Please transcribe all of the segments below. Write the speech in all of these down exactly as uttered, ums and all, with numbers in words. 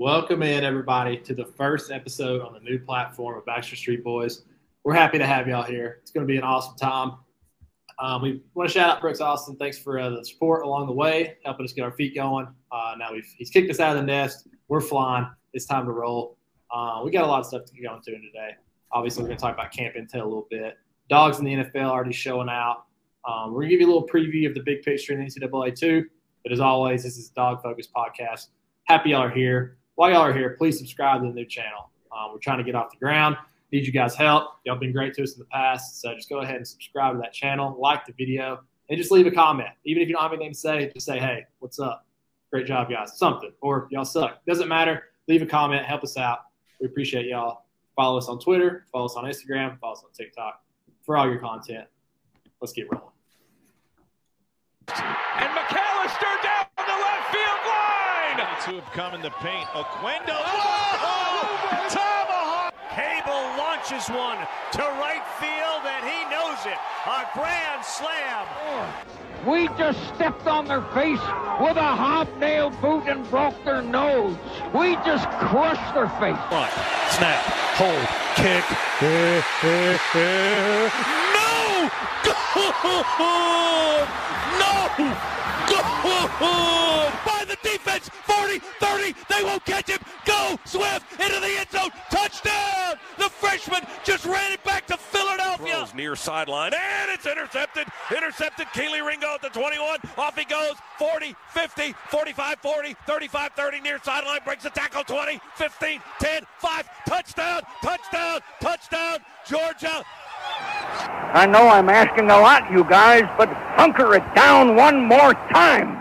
Welcome in, everybody, to the first episode on the new platform of Baxter Street Boys. We're happy to have y'all here. It's going to be an awesome time. Um, we want to shout out Brooks Austin. Thanks for uh, the support along the way, helping us get our feet going. Uh, now we've he's kicked us out of the nest. We're flying. It's time to roll. Uh, we got a lot of stuff to get going to today. Obviously, we're going to talk about camp intel a little bit. Dogs in the N F L already showing out. Um, we're going to give you a little preview of the big picture in N C double A too. But as always, this is Dog Focus Podcast. Happy y'all are here. While y'all are here, please subscribe to the new channel. Um, we're trying to get off the ground. Need you guys' help. Y'all been great to us in the past, so just go ahead and subscribe to that channel, like the video, and just leave a comment. Even if you don't have anything to say, just say, hey, what's up? Great job, guys. Something. Or y'all suck. Doesn't matter. Leave a comment. Help us out. We appreciate y'all. Follow us on Twitter. Follow us on Instagram. Follow us on TikTok for all your content. Let's get rolling. And McAllister down the left field line. Two have come in the paint. Oquendo. Oh! Oh! Heupel launches one to right field, and he knows it. A grand slam. We just stepped on their face with a hobnail boot and broke their nose. We just crushed their face. One, snap, hold, kick. No! Good! No! Good! By the defense, forty, thirty, they won't catch him. Go, Swift, into the end zone. Touchdown! The freshman just ran it back to Philadelphia. Throws near sideline, and it's intercepted. Intercepted, Kelee Ringo at the twenty-one. Off he goes, forty, fifty, forty-five, forty, thirty-five, thirty. Near sideline, breaks the tackle, twenty, fifteen, ten, five. Touchdown, touchdown, touchdown, Georgia. I know I'm asking a lot, you guys, but hunker it down one more time.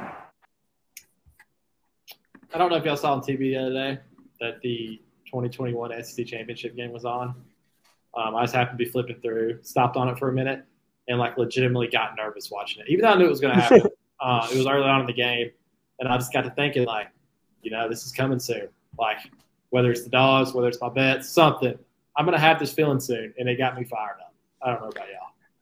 I don't know if y'all saw on T V the other day that the twenty twenty-one S E C Championship game was on. Um, I just happened to be flipping through, stopped on it for a minute, and, like, legitimately got nervous watching it. Even though I knew it was going to happen, uh, it was early on in the game, and I just got to thinking, like, you know, this is coming soon. Like, whether it's the dogs, whether it's my bets, something, I'm going to have this feeling soon, and it got me fired up. I don't know about y'all.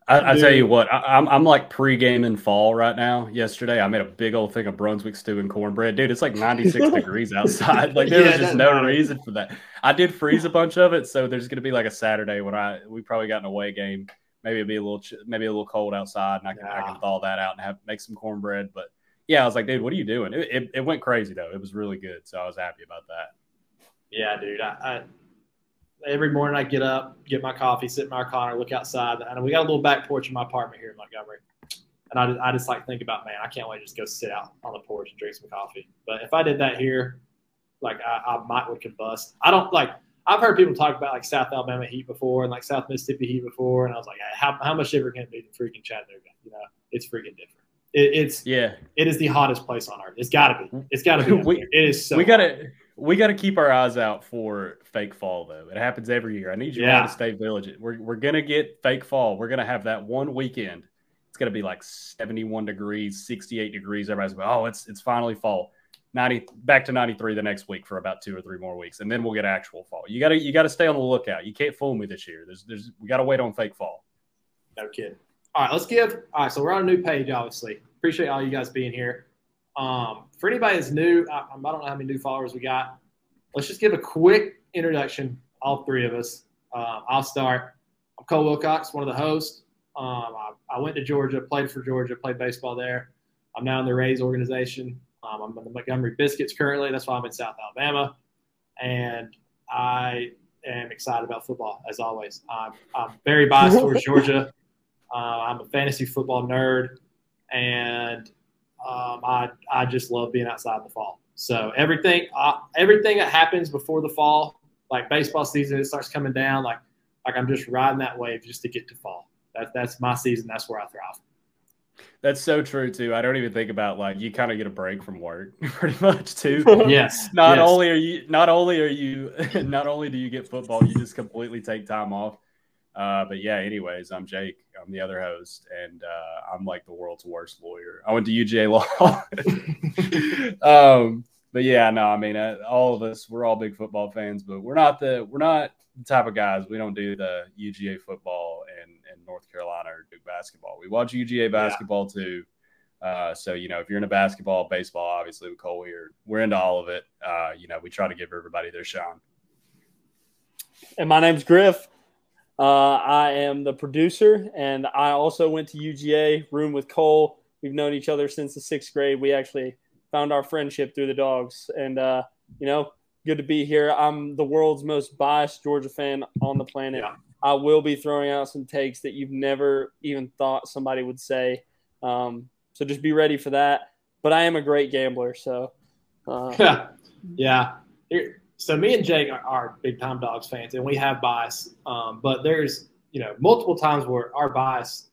I, I tell you what, I, I'm I'm like pre-gaming fall right now. Yesterday, I made a big old thing of Brunswick stew and cornbread, dude. It's like ninety-six degrees outside. Like there yeah, was just no matter. reason for that. I did freeze a bunch of it, so there's gonna be like a Saturday when I we probably got an away game. Maybe it'd be a little maybe a little cold outside, and I can yeah. I can thaw that out and have make some cornbread. But yeah, I was like, dude, what are you doing? It it, it went crazy though. It was really good, so I was happy about that. Yeah, dude. I. I... Every morning I get up, get my coffee, sit in my car, look outside. And we got a little back porch in my apartment here in Montgomery. And I just, I just like think about, man, I can't wait to just go sit out on the porch and drink some coffee. But if I did that here, like I, I might would combust. I don't like – I've heard people talk about like South Alabama heat before and like South Mississippi heat before. And I was like, how, how much different can it be than freaking Chattanooga? You know, it's freaking different. It, it's yeah. It is the hottest place on earth. It's got to be. It's got to be. we, it is so. We got to. We got to keep our eyes out for fake fall, though. It happens every year. I need you yeah. all to stay vigilant. We're we're gonna get fake fall. We're gonna have that one weekend. It's gonna be like seventy-one degrees, sixty-eight degrees. Everybody's like, oh, it's it's finally fall. ninety back to ninety-three the next week for about two or three more weeks, and then we'll get actual fall. You gotta you gotta stay on the lookout. You can't fool me this year. There's there's we gotta wait on fake fall. No kidding. All right, let's give. All right, so we're on a new page, obviously. Appreciate all you guys being here. Um, for anybody that's new, I, I don't know how many new followers we got. Let's just give a quick introduction, all three of us. Um, I'll start. I'm Cole Wilcox, one of the hosts. Um, I, I went to Georgia, played for Georgia, played baseball there. I'm now in the Rays organization. Um, I'm in the Montgomery Biscuits currently. That's why I'm in South Alabama. And I am excited about football, as always. I'm, I'm very biased towards Georgia. Uh, I'm a fantasy football nerd. And – Um, I I just love being outside in the fall. So everything uh, everything that happens before the fall, like baseball season, it starts coming down. Like like I'm just riding that wave just to get to fall. That that's my season. That's where I thrive. That's so true too. I don't even think about like you kind of get a break from work pretty much too. yes. Not yes. only are you not only are you not only do you get football, you just completely take time off. Uh, but yeah, anyways, I'm Jake. I'm the other host, and uh, I'm like the world's worst lawyer. I went to U G A Law. um, but yeah, no, I mean, I, all of us, we're all big football fans, but we're not the we're not the type of guys. We don't do the U G A football and, and North Carolina or Duke basketball. We watch U G A basketball yeah. too. Uh, so, you know, if you're into basketball, baseball, obviously with Cole, we're, we're into all of it. Uh, you know, we try to give everybody their shine. And my name's Griff. Uh, I am the producer, and I also went to U G A, room with Cole. We've known each other since the sixth grade. We actually found our friendship through the dogs, and, uh, you know, good to be here. I'm the world's most biased Georgia fan on the planet. Yeah. I will be throwing out some takes that you've never even thought somebody would say. Um, so just be ready for that. But I am a great gambler, so. Uh, yeah. So me and Jake are, are big-time dogs fans, and we have bias. Um, but there's, you know, multiple times where our bias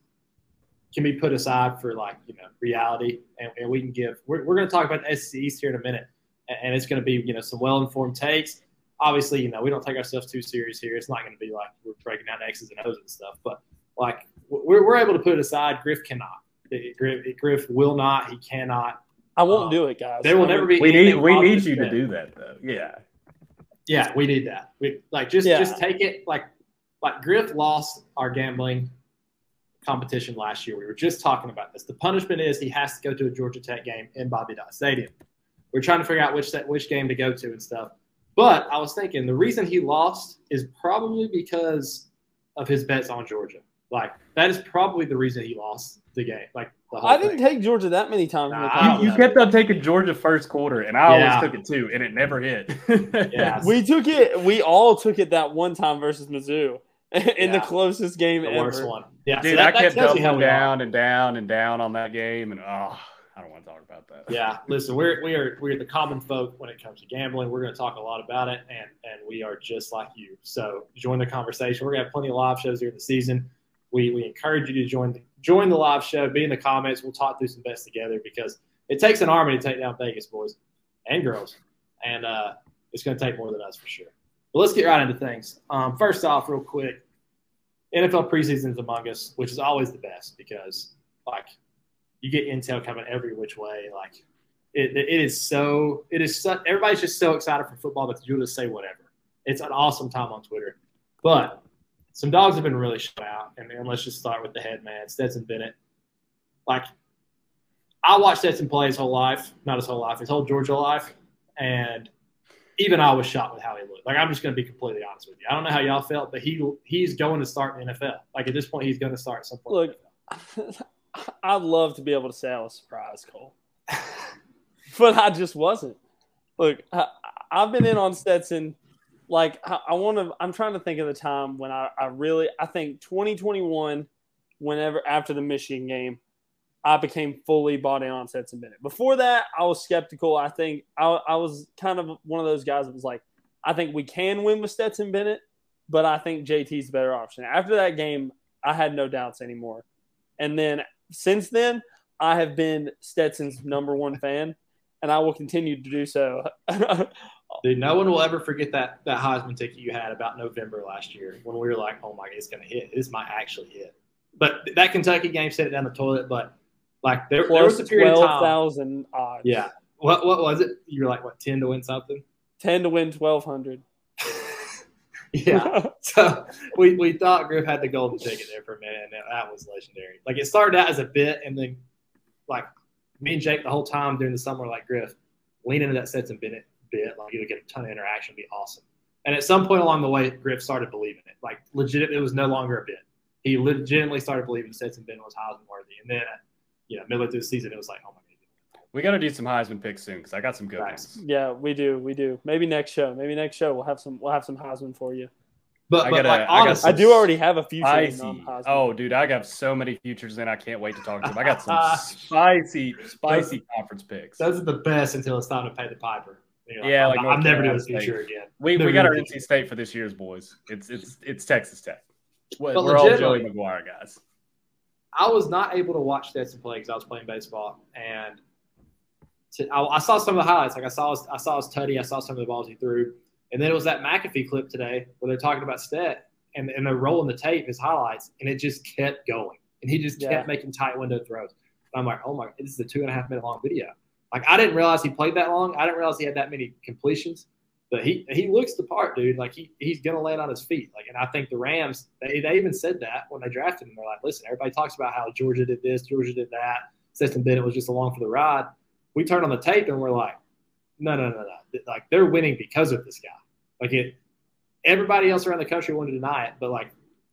can be put aside for, like, you know, reality. And, and we can give – we're, we're going to talk about the S E C East here in a minute. And, and it's going to be, you know, some well-informed takes. Obviously, you know, we don't take ourselves too serious here. It's not going to be like we're breaking down X's and O's and stuff. But, like, we're, we're able to put it aside. Griff cannot. It, Griff, it, Griff will not. He cannot. I won't um, do it, guys. There will never be – We need, we need you to do that, though. Yeah. Yeah, we need that. We like just yeah. just take it like like Griff lost our gambling competition last year. We were just talking about this. The punishment is he has to go to a Georgia Tech game in Bobby Dodd Stadium. We're trying to figure out which which game to go to and stuff. But I was thinking the reason he lost is probably because of his bets on Georgia. Like that is probably the reason he lost the game. Like the whole I didn't thing. take Georgia that many times. Nah, you, you kept on taking Georgia first quarter, and I yeah. always took it too, and it never hit. yeah. We took it. We all took it that one time versus Mizzou in yeah. the closest game the ever. The worst one. Yeah, dude, so that, I that kept doubling down and down and down on that game, and oh, I don't want to talk about that. Yeah, listen, we're we are we're the common folk when it comes to gambling. We're going to talk a lot about it, and and we are just like you. So join the conversation. We're going to have plenty of live shows during the season. We we encourage you to join the, join the live show, be in the comments. We'll talk through some bets together because it takes an army to take down Vegas, boys and girls, and uh, it's going to take more than us for sure. But let's get right into things. Um, first off, real quick, N F L preseason is among us, which is always the best because, like, you get intel coming every which way. Like, it it is so – it is so, everybody's just so excited for football that you'll just say whatever. It's an awesome time on Twitter. But – some dogs have been really shut out, and, and let's just start with the head man, Stetson Bennett. Like, I watched Stetson play his whole life, not his whole life, his whole Georgia life, and even I was shocked with how he looked. Like, I'm just going to be completely honest with you. I don't know how y'all felt, but he he's going to start in the N F L. Like, at this point, he's going to start at some point. Look, I'd love to be able to say I was surprised, Cole, but I just wasn't. Look, I, I've been in on Stetson. Like, I, I want to – I'm trying to think of the time when I, I really – I think twenty twenty-one, whenever – after the Michigan game, I became fully bought in on Stetson Bennett. Before that, I was skeptical. I think I, I was kind of one of those guys that was like, I think we can win with Stetson Bennett, but I think J T's the better option. After that game, I had no doubts anymore. And then since then, I have been Stetson's number one fan, and I will continue to do so. Dude, no one will ever forget that that Heisman ticket you had about November last year when we were like, oh, my God, it's going to hit. This might actually hit. But that Kentucky game sent it down the toilet. But, like, there, there was a period of time. twelve thousand odds. Yeah. What what was it? You were like, what, ten to win something? ten to win twelve hundred. yeah. So we, we thought Griff had the golden ticket there for a minute, and that was legendary. Like, it started out as a bit, and then, like, me and Jake the whole time during the summer, like, Griff, lean into that Stetson Bennett. It, like, you'll get a ton of interaction, be awesome. And at some point along the way, Griff started believing it. Like, legit, it was no longer a bit. He legitimately started believing Stetson Bennett was Heisman worthy. And then, you know, midway through the season, it was like, oh my God, we got to do some Heisman picks soon because I got some good nice. ones. Yeah, we do, we do. Maybe next show, maybe next show we'll have some, we'll have some Heisman for you. But I, but gotta, like, I, honestly, I do already have a future on Heisman. Oh, dude, I got so many futures in. I can't wait to talk to them. I got some spicy, spicy those, conference picks. Those are the best until it's time to pay the piper. You know, yeah, like, like I'm never doing this future again. We never we got our N C State for this year's boys. It's it's it's Texas Tech. We're all Joey McGuire guys. I was not able to watch Stetson play because I was playing baseball, and to, I, I saw some of the highlights. Like I saw his, I saw his tutty, I saw some of the balls he threw, and then it was that McAfee clip today where they're talking about Stet and and they're rolling the tape, his highlights, and it just kept going, and he just yeah. kept making tight window throws. And I'm like, oh my, this is a two and a half minute long video. Like, I didn't realize he played that long. I didn't realize he had that many completions. But he he looks the part, dude. Like, he he's going to land on his feet. Like, and I think the Rams, they, they even said that when they drafted him. They're like, listen, everybody talks about how Georgia did this, Georgia did that. Stetson Bennett was just along for the ride. We turned on the tape and we're like, no, no, no, no. Like, they're winning because of this guy. Like, it, everybody else around the country wanted to deny it, but, like,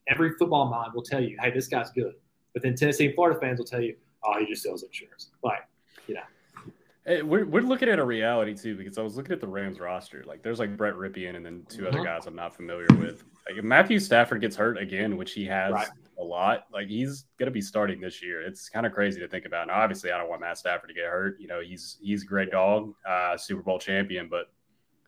every football mind will tell you, hey, this guy's good. But then Tennessee and Florida fans will tell you, oh, he just sells insurance. Like, you know. Hey, we're, we're looking at a reality, too, because I was looking at the Rams roster. Like, there's, like, Brett Ripien and then two other guys I'm not familiar with. Like, if Matthew Stafford gets hurt again, which he has right. a lot, like, he's going to be starting this year. It's kind of crazy to think about. And obviously, I don't want Matt Stafford to get hurt. You know, he's he's a great dog, uh, Super Bowl champion, but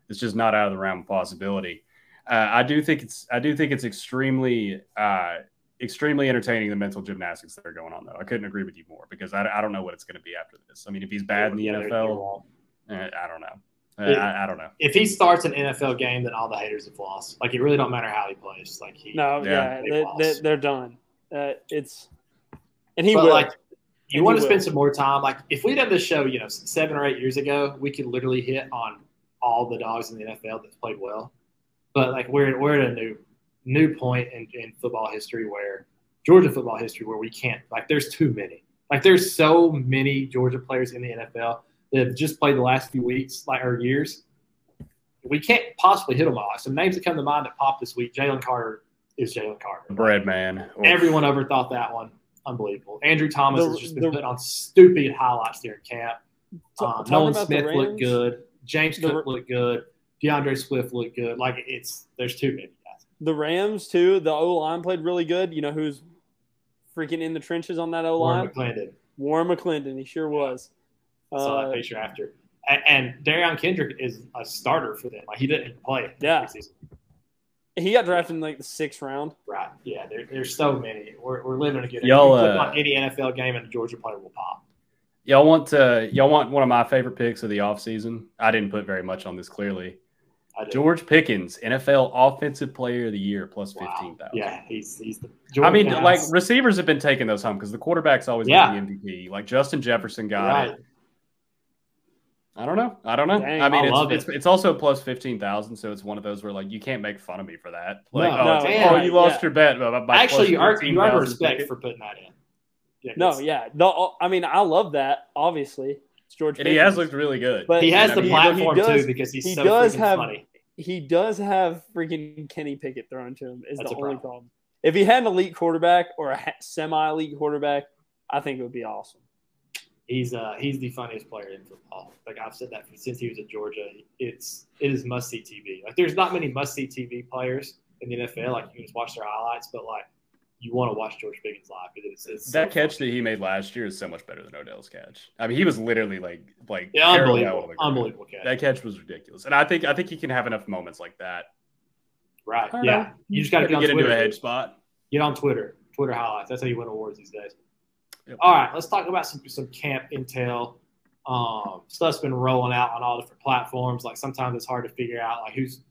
it's just not out of the realm of possibility. Uh, I do think it's I do think it's extremely uh, extremely entertaining, the mental gymnastics that are going on, though. I couldn't agree with you more because I, I don't know what it's going to be after this. I mean, if he's bad in the N F L, uh, I don't know. Uh, if, I, I don't know. If he starts an N F L game, then all the haters have lost. Like, it really don't matter how he plays. Like he, no, yeah, they, they, they're done. Uh, it's and he but will. Like, you and want to spend will. some more time. Like, if we'd done this show, you know, seven or eight years ago, we could literally hit on all the dogs in the N F L that played well. But, like, we're we're at a new new point in, in football history where – Georgia football history where we can't – like, there's too many. Like, there's so many Georgia players in the N F L that have just played the last few weeks like or years. We can't possibly hit them all. Some names that come to mind that popped this week, Jalen Carter is Jalen Carter. Bread man. Everyone overthought that one. Unbelievable. Andrew Thomas the, has just been the, put on stupid highlights there in camp. T- um, Nolan Smith looked good. James the, Cook looked good. DeAndre Swift looked good. Like, it's there's too many guys. The Rams, too, the O-line played really good. You know who's freaking in the trenches on that O-line? Warren McClendon. Warren McClendon. He sure was. I saw uh, that picture after. And, and Darion Kendrick is a starter for them. Like, he didn't play. Yeah. He got drafted in, like, the sixth round. Right. Yeah, there, there's so many. We're, we're living a good – Y'all, uh, on any N F L game and a Georgia player will pop. Y'all want, to, y'all want one of my favorite picks of the offseason? I didn't put very much on this clearly. George Pickens, N F L Offensive Player of the Year, plus wow. fifteen thousand. Yeah, he's he's the. George I mean, Pickens. Like, receivers have been taking those home because the quarterback's always yeah. the M V P. Like, Justin Jefferson got right. it. I don't know. I don't know. Dang, I mean, I it's, it's it. it's also plus fifteen thousand, so it's one of those where, like, you can't make fun of me for that. Like, no, oh, no, like, oh you lost yeah. your bet. By, by Actually, you earned respect ticket. for putting that in. Yeah, no, yeah. No, I mean, I love that, obviously. George and Pickens. He has looked really good. But he has I mean, the platform, does, too, because he's he so does have, funny. He does have freaking Kenny Pickett thrown to him is That's the only problem. problem. If he had an elite quarterback or a semi-elite quarterback, I think it would be awesome. He's uh, he's the funniest player in football. Like, I've said that since he was at Georgia. It's, it is must-see T V. Like, there's not many must-see T V players in the N F L. Like, you can just watch their highlights, but, like, you want to watch George Pickens live. It's, it's that so catch funny. that he made last year is so much better than Odell's catch. I mean, he was literally like like yeah, unbelievable, unbelievable catch. That catch was ridiculous, and I think I think he can have enough moments like that. Right? Yeah. Know. You just got to get, get into a head spot. Get on Twitter. Twitter highlights. That's how you win awards these days. Yep. All right, let's talk about some some camp intel. Um, stuff's been rolling out on all different platforms. Like, sometimes it's hard to figure out like who's.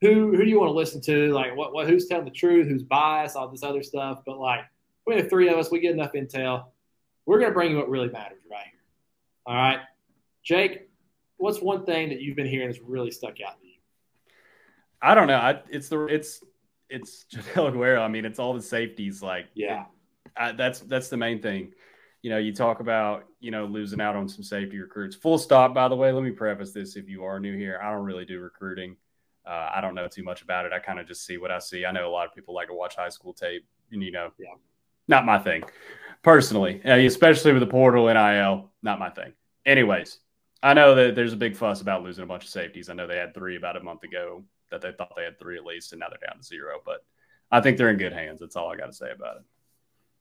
Who who do you want to listen to? Like, what, what? Who's telling the truth? Who's biased? All this other stuff. But, like, we have three of us. We get enough intel. We're going to bring you what really matters right here. All right? Jake, what's one thing that you've been hearing that's really stuck out to you? I don't know. I, it's the it's it's Jadel Aguero. I mean, it's all the safeties. Like, yeah, I, that's that's the main thing. You know, you talk about, you know, losing out on some safety recruits. Full stop, by the way. Let me preface this if you are new here. I don't really do recruiting. Uh, I don't know too much about it. I kind of just see what I see. I know a lot of people like to watch high school tape, and, you know, yeah. not my thing personally, especially with the portal, N I L, not my thing. Anyways, I know that there's a big fuss about losing a bunch of safeties. I know they had three about a month ago that they thought they had three at least, and now they're down to zero. But I think they're in good hands. That's all I got to say about it.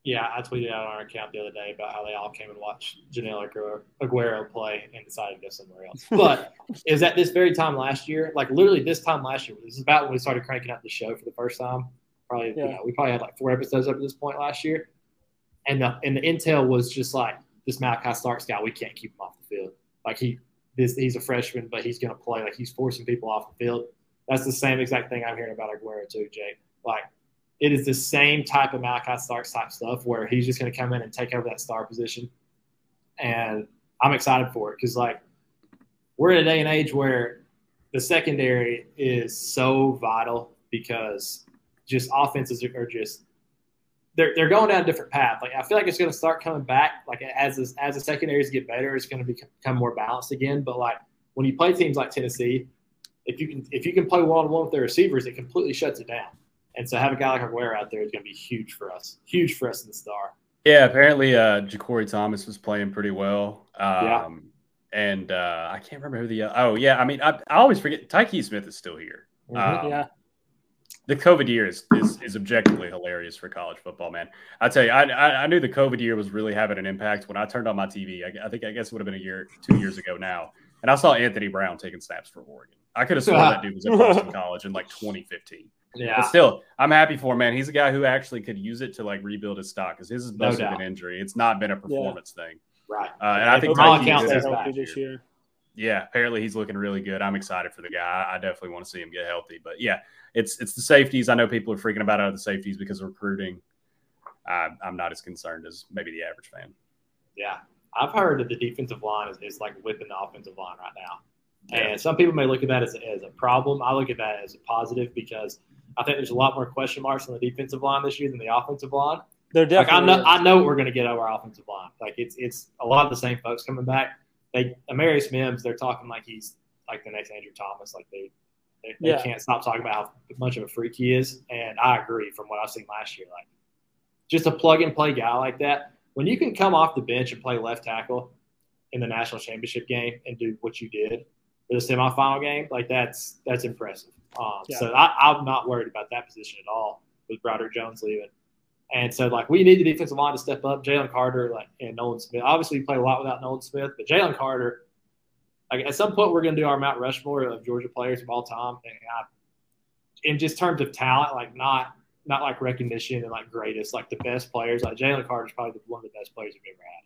Yeah, I tweeted out on our account the other day about how they all came and watched Jadel Aguero play and decided to go somewhere else. But it was at this very time last year, like literally this time last year, this is about when we started cranking up the show for the first time. Probably, yeah. you know, we probably had like four episodes up to this point last year. And the, and the intel was just like, this Malaki Starks guy, we can't keep him off the field. Like he, this, he's a freshman, but he's going to play. Like he's forcing people off the field. That's the same exact thing I'm hearing about Aguero too, Jake. Like, it is the same type of Malaki Starks type stuff where he's just going to come in and take over that star position. And I'm excited for it because, like, we're in a day and age where the secondary is so vital because just offenses are just they're they're going down a different path. Like I feel like it's going to start coming back. Like as this, as the secondaries get better, it's going to become more balanced again. But like when you play teams like Tennessee, if you can if you can play one on one with their receivers, it completely shuts it down. And so having a guy like Aguero out there is going to be huge for us. Huge for us in the star. Yeah, apparently uh, Ja'Cory Thomas was playing pretty well. Um, yeah. And uh, I can't remember who the uh, – oh, yeah. I mean, I, I always forget. Tyke Smith is still here. Mm-hmm, um, yeah. The COVID year is, is is objectively hilarious for college football, man. I tell you, I, I I knew the COVID year was really having an impact when I turned on my T V. I, I think I guess it would have been a year, two years ago now. And I saw Anthony Brown taking snaps for Oregon. I could have sworn that dude was at Boston College in like twenty fifteen. Yeah. But still, I'm happy for him, man. He's a guy who actually could use it to like rebuild his stock because his is mostly no an injury. It's not been a performance yeah. thing. Right. Uh, and yeah, I think Tyke counts as healthy this year. Yeah, apparently he's looking really good. I'm excited for the guy. I definitely want to see him get healthy. But yeah, it's it's the safeties. I know people are freaking about out of the safeties because of recruiting. Uh, I'm not as concerned as maybe the average fan. Yeah. I've heard that the defensive line is, is like whipping the offensive line right now. Yeah. And some people may look at that as a, as a problem. I look at that as a positive because I think there's a lot more question marks on the defensive line this year than the offensive line. They're definitely like I know is. I know what we're going to get out of our offensive line. Like it's it's a lot of the same folks coming back. They Amarius Mims, they're talking like he's like the next Andrew Thomas. Like they they, they yeah. can't stop talking about how much of a freak he is. And I agree from what I've seen last year. Like just a plug and play guy like that. When you can come off the bench and play left tackle in the national championship game and do what you did for the semifinal game, like that's that's impressive. Um, yeah. So I, I'm not worried about that position at all with Broderick Jones leaving. And so, like, we need the defensive line to step up. Jalen Carter like and Nolan Smith. Obviously, we play a lot without Nolan Smith, but Jalen Carter, like, at some point we're going to do our Mount Rushmore of Georgia players of all time. And I, in just terms of talent, like not – not like recognition and like greatest, like the best players. Like Jalen Carter is probably one of the best players we've ever had.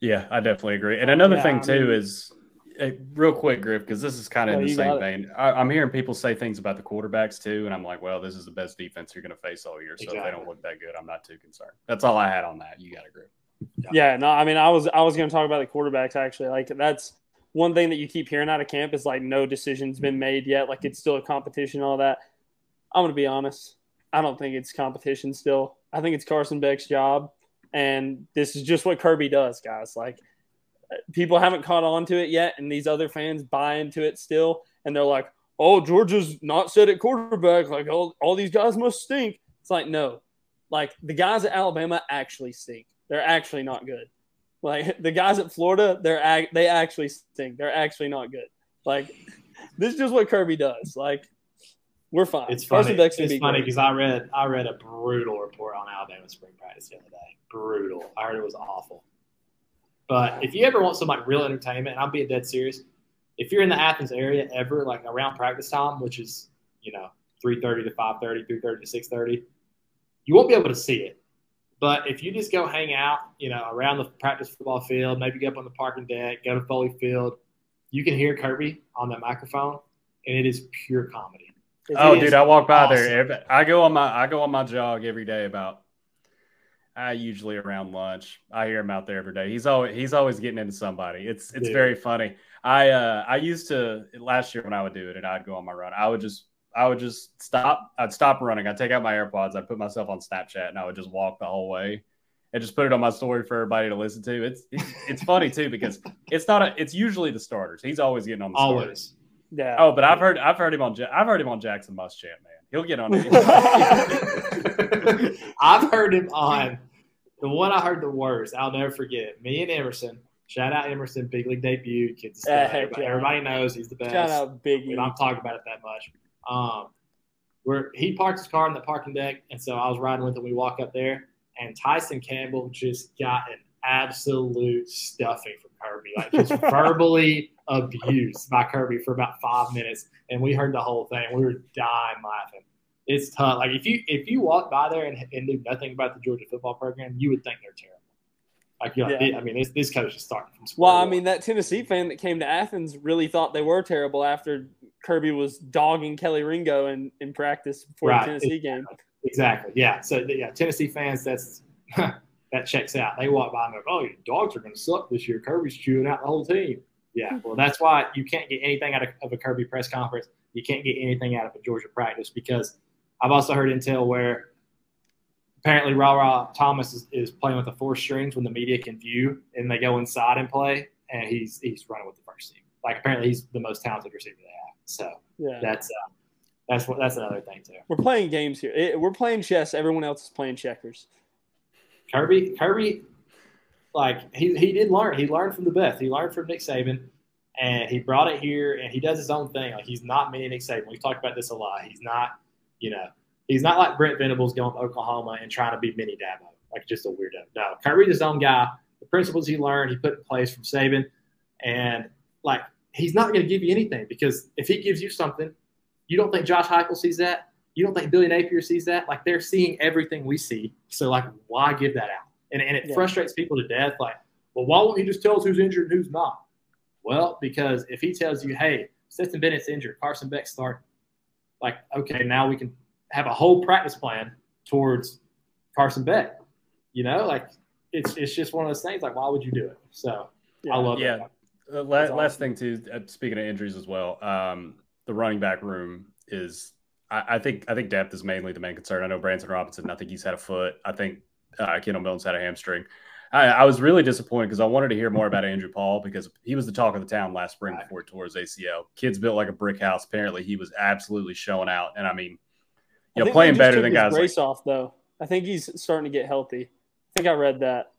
Yeah, I definitely agree. And another yeah, thing I too mean, is hey, real quick, Griff, because this is kind of yeah, in the same vein. I, I'm hearing people say things about the quarterbacks too, and I'm like, well, this is the best defense you're going to face all year. So exactly. If they don't look that good, I'm not too concerned. That's all I had on that. You got to agree. Yeah. yeah, no, I mean, I was I was going to talk about the quarterbacks actually. Like that's one thing that you keep hearing out of camp is like no decision's been made yet. Like it's still a competition, all that. I'm going to be honest. I don't think it's competition still. I think it's Carson Beck's job, and this is just what Kirby does, guys. Like, people haven't caught on to it yet, and these other fans buy into it still, and they're like, oh, Georgia's not set at quarterback. Like, all, all these guys must stink. It's like, no. Like, the guys at Alabama actually stink. They're actually not good. Like, the guys at Florida, they're they actually stink. They're actually not good. Like, this is just what Kirby does. Like, we're fine. It's funny. It's funny because I read I read a brutal report on Alabama spring practice the other day. Brutal. I heard it was awful. But if you ever want some like real entertainment, and I'm being dead serious, if you're in the Athens area ever, like around practice time, which is you know three thirty to five thirty, three thirty to six thirty, you won't be able to see it. But if you just go hang out, you know, around the practice football field, maybe get up on the parking deck, go to Foley Field, you can hear Kirby on that microphone, and it is pure comedy. Oh, dude, I walk by awesome. there. I go on my I go on my jog every day about I usually around lunch. I hear him out there every day. He's always he's always getting into somebody. It's it's dude. very funny. I uh, I used to last year when I would do it and I'd go on my run. I would just I would just stop. I'd stop running. I'd take out my AirPods. I'd put myself on Snapchat and I would just walk the whole way and just put it on my story for everybody to listen to. It's it's, it's funny too because it's not a, it's usually the starters. He's always getting on the always. starters. Yeah. Oh, but I've heard I've heard him on I've heard him on Jackson Muschamp, man. He'll get on it. I've heard him on the one I heard the worst. I'll never forget it. Me and Emerson. Shout out Emerson, big league debut. Kids, uh, everybody, everybody knows he's the best. Shout out Big League. I'm talking about it that much. Um, where he parked his car on the parking deck, and so I was riding with him. We walk up there, and Tyson Campbell just got an absolute stuffing from Kirby, like just verbally abused by Kirby for about five minutes, and we heard the whole thing. We were dying laughing. It's tough. Like if you if you walk by there and, and knew nothing about the Georgia football program, you would think they're terrible. Like, you know, yeah. it, I mean, this, this coach is starting from square Well, I one. mean, that Tennessee fan that came to Athens really thought they were terrible after Kirby was dogging Kelee Ringo in, in practice before right. the Tennessee it, game. Exactly. Yeah. So yeah, Tennessee fans, that's. That checks out. They walk by and go, oh, your dogs are going to suck this year. Kirby's chewing out the whole team. Yeah, well, that's why you can't get anything out of, of a Kirby press conference. You can't get anything out of a Georgia practice because I've also heard intel where apparently Ra-Ra Thomas is, is playing with the four strings when the media can view, and they go inside and play, and he's he's running with the first team. Like, apparently he's the most talented receiver they have. So yeah. that's uh, that's what that's another thing too. We're playing games here. It, we're playing chess. Everyone else is playing checkers. Kirby, Kirby, like he he did learn. He learned from the best. He learned from Nick Saban, and he brought it here. And he does his own thing. Like, he's not mini Nick Saban. We've talked about this a lot. He's not, you know, he's not like Brent Venables going to Oklahoma and trying to be mini Dabo, like just a weirdo. No, Kirby's his own guy. The principles he learned, he put in place from Saban, and like he's not going to give you anything, because if he gives you something, you don't think Josh Heupel sees that. You don't think Billy Napier sees that. Like, they're seeing everything we see. So, like, why give that out? And and it yeah. frustrates people to death. Like, well, why won't he just tell us who's injured and who's not? Well, because if he tells you, hey, Stetson Bennett's injured, Carson Beck's starting, like, okay, now we can have a whole practice plan towards Carson Beck. You know, like, it's it's just one of those things. Like, why would you do it? So, yeah. I love yeah. that. Uh, la- awesome. Last thing, too, uh, speaking of injuries as well, um, the running back room is – I think I think depth is mainly the main concern. I know Branson Robinson, I think he's had a foot. I think uh, Kendall Milton's had a hamstring. I, I was really disappointed because I wanted to hear more about Andrew Paul, because he was the talk of the town last spring before he tore his A C L. Kids built like a brick house. Apparently, he was absolutely showing out. And, I mean, you I know, playing better than guys. Brace like, off, though. I think he's starting to get healthy. I think I read that.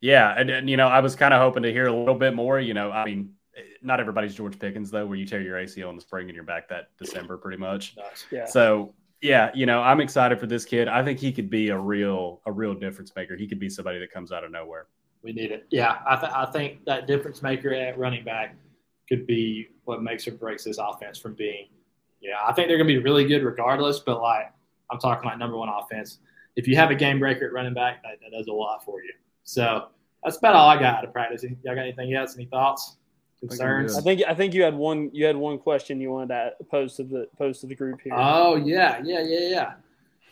Yeah, and, and you know, I was kind of hoping to hear a little bit more. You know, I mean, not everybody's George Pickens, though, where you tear your A C L in the spring and you're back that December pretty much. Nice. Yeah. So, yeah, you know, I'm excited for this kid. I think he could be a real a real difference maker. He could be somebody that comes out of nowhere. We need it. Yeah, I, th- I think that difference maker at running back could be what makes or breaks this offense from being, you know, I think they're going to be really good regardless, but, like, I'm talking about number one offense. If you have a game breaker at running back, that, that does a lot for you. So that's about all I got out of practice. Y'all got anything else? Any thoughts? Concerns. I think I think you had one you had one question you wanted to pose to the pose to the group here. Oh yeah, yeah, yeah, yeah.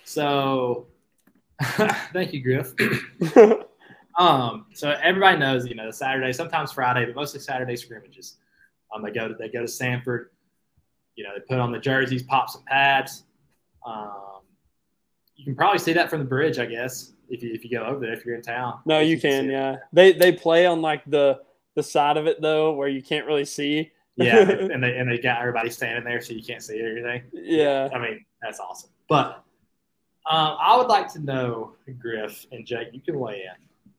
So thank you, Griff. um, so everybody knows, you know, Saturday, sometimes Friday, but mostly Saturday scrimmages. Um, they go to they go to Sanford. You know, they put on the jerseys, pop some pads. Um, you can probably see that from the bridge, I guess, if you if you go over there, if you're in town. No, you, you can. can yeah, it. they they play on like the. The side of it, though, where you can't really see. Yeah, and they and they got everybody standing there, so you can't see everything. Yeah. I mean, that's awesome. But um, I would like to know, Griff and Jake, you can weigh in.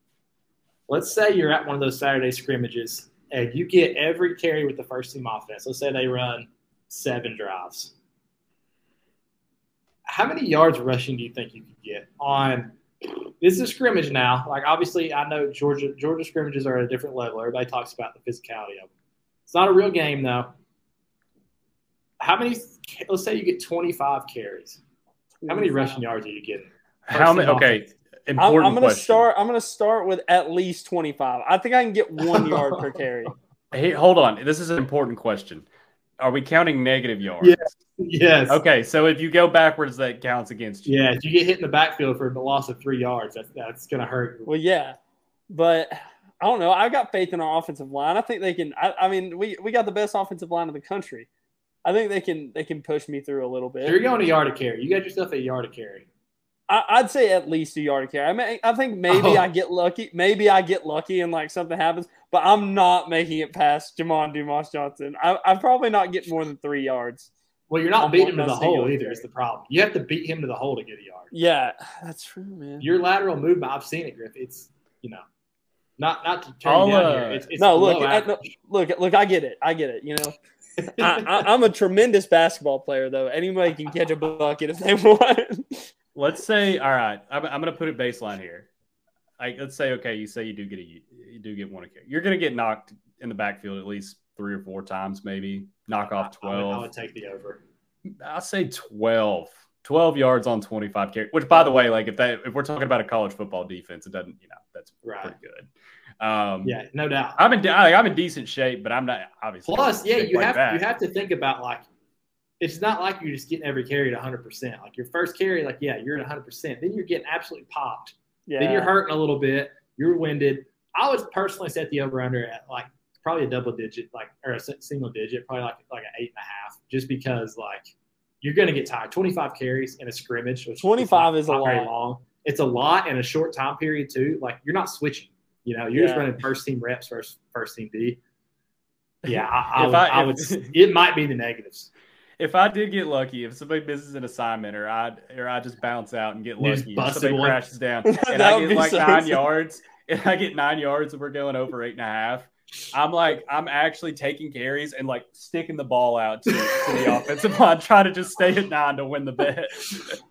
Let's say you're at one of those Saturday scrimmages, and you get every carry with the first-team offense. Let's say they run seven drives. How many yards rushing do you think you could get on – this is a scrimmage now. Like, obviously, I know Georgia Georgia scrimmages are at a different level. Everybody talks about the physicality of them. It's not a real game, though. How many – let's say you get twenty-five carries. How many rushing yards are you getting? First How many – okay, important I'm, I'm gonna question. Start, I'm going to start with at least twenty-five. I think I can get one yard per carry. Hey, hold on. This is an important question. Are we counting negative yards? Yes. Yes. Okay, so if you go backwards, that counts against you. Yeah, if you get hit in the backfield for the loss of three yards, that's that's gonna hurt. Well, yeah, but I don't know. I've got faith in our offensive line. I think they can. I, I mean, we, we got the best offensive line in the country. I think they can they can push me through a little bit. So you're going a yard a carry. You got yourself a yard a carry. I, I'd say at least a yard a carry. I mean, I think maybe oh. I get lucky. Maybe I get lucky and like something happens. But I'm not making it past Jamon Dumas Johnson. I, I'm probably not getting more than three yards. Well, you're not I'm beating him to the hole either is the problem. You have to beat him to the hole to get a yard. Yeah, that's true, man. Your lateral movement, I've seen it, Griff. It's, you know, not not to turn I'll, you down uh, here. It's, it's no, look, I, no, look, look, I get it. I get it, you know. I, I, I'm a tremendous basketball player, though. Anybody can catch a bucket if they want. Let's say, all right, I'm, I'm going to put it baseline here. Like, let's say, okay, you say you do get a, you do get one a carry. You're going to get knocked in the backfield at least three or four times, maybe. Knock off twelve. I would, I would take the over. I'll say twelve. twelve yards on twenty-five carries. Which, by the way, like if that if we're talking about a college football defense, it doesn't, you know, that's right. Pretty good. Um, yeah, no doubt. I'm in like, I'm in decent shape, but I'm not obviously. Plus, yeah, you like have that. You have to think about like it's not like you're just getting every carry at one hundred percent. Like your first carry, like yeah, you're at one hundred percent. Then you're getting absolutely popped. Yeah. Then you're hurting a little bit. You're winded. I would personally set the over-under at, like, probably a double-digit, like, or a single-digit, probably, like, like an eight and a half, just because, like, you're going to get tired. twenty-five carries in a scrimmage. Which twenty-five is, is a lot. Very long. it's a lot in a short time period too. Like, you're not switching. You know, you're yeah. just running first team reps versus first team D. Yeah, I, I, would, I, I would. It might be the negatives. If I did get lucky, if somebody misses an assignment, or I or I just bounce out and get lucky, and somebody one. crashes down, and I get like so nine insane. yards, and I get nine yards, and we're going over eight and a half. I'm like, I'm actually taking carries and like sticking the ball out to, to the offensive line, trying to just stay at nine to win the bet.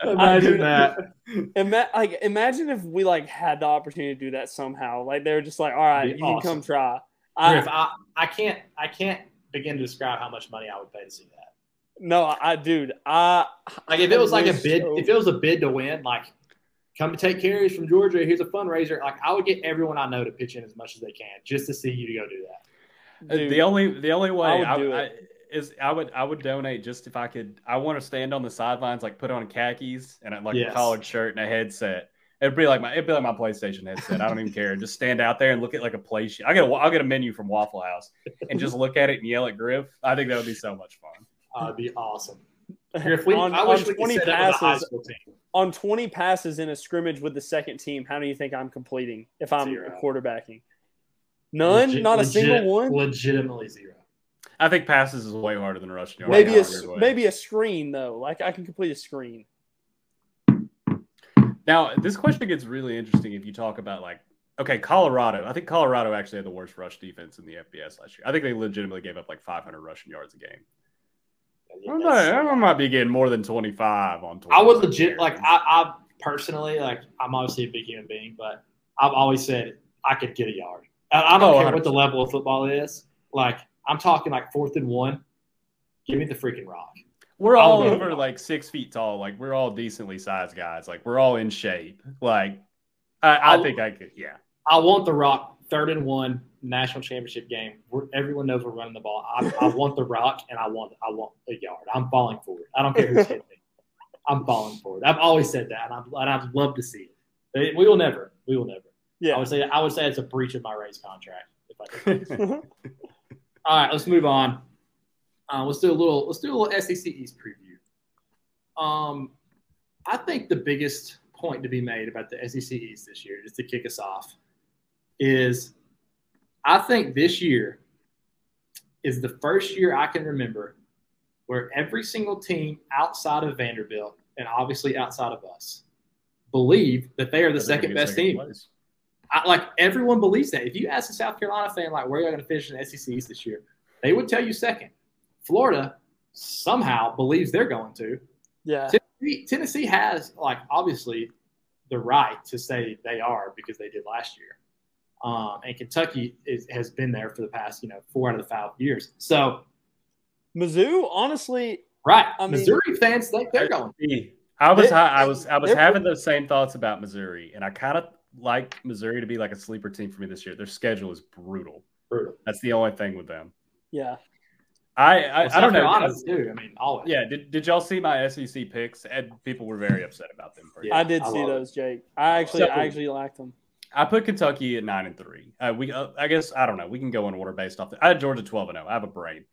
Imagine that. Ima- like, imagine if we like had the opportunity to do that somehow. Like, they were just like, all right, you awesome. can come try. Griff, I, I, I can't, I can't begin to describe how much money I would pay to see that. No, I, dude, I like if it was like a bid, so... if it was a bid to win, like come to take carries from Georgia, here's a fundraiser. Like, I would get everyone I know to pitch in as much as they can just to see you to go do that. Dude, the only, the only way I would I, I, is I would, I would donate just if I could. I want to stand on the sidelines, like put on khakis and like yes. a collared shirt and a headset. It'd be like my, it'd be like my PlayStation headset. I don't even care. Just stand out there and look at like a play sheet. I get, a, I'll get a menu from Waffle House and just look at it and yell at Griff. I think that would be so much fun. That'd uh, be awesome. Griff, we, on, I wish on we twenty could set passes, up with a high school team. On twenty passes in a scrimmage with the second team, how do you think I'm completing if I'm zero. quarterbacking? None, Legit, not a legit, single one. Legitimately zero. I think passes is way harder than rushing. Maybe a maybe a screen though. Like, I can complete a screen. Now, this question gets really interesting if you talk about, like, okay, Colorado. I think Colorado actually had the worst rush defense in the F B S last year. I think they legitimately gave up, like, five hundred rushing yards a game. Yeah, I, might, I might be getting more than twenty-five on twenty. I would legit, like, I, I personally, like, I'm obviously a big human being, but I've always said I could get a yard. I, I don't oh, care one hundred percent. What the level of football is. Like, I'm talking, like, fourth and one. Give me the freaking rock. We're all over, like, six feet tall. Like, we're all decently sized guys. Like, we're all in shape. Like, I, I, I think I could, yeah. I want the rock, third and one, national championship game. We're, everyone knows we're running the ball. I, I want the rock, and I want I want a yard. I'm falling for it. I don't care who's hitting me. I'm falling for it. I've always said that, and, I'm, and I'd love to see it. We will never. We will never. Yeah. I would say, I would say it's a breach of my Rays contract. If I did. All right, let's move on. Uh, let's do a little. Let's do a little S E C East preview. Um, I think the biggest point to be made about the S E C East this year, just to kick us off, is I think this year is the first year I can remember where every single team outside of Vanderbilt and obviously outside of us believe that they are the second best team. I, like everyone believes that. If you ask a South Carolina fan, like, where are you going to finish in the S E C East this year, they would tell you second. Florida somehow believes they're going to. Yeah. Tennessee, Tennessee has, like, obviously the right to say they are because they did last year. Um, and Kentucky is, has been there for the past, you know, four out of the five years. So Mizzou, honestly. Right. I mean, Missouri fans think they're going to. I was, I, I was, I was having those same thoughts about Missouri, and I kind of like Missouri to be like a sleeper team for me this year. Their schedule is brutal. Brutal. That's the only thing with them. Yeah. I I, well, I don't know. I, too. I mean, always. Yeah. Did Did y'all see my S E C picks? And people were very upset about them. Yeah, I did I see those, it. Jake. I actually, so, I actually liked them. I put Kentucky at nine and three. Uh, we, uh, I guess, I don't know. We can go in order based off. The, I had Georgia twelve and zero. I have a brain.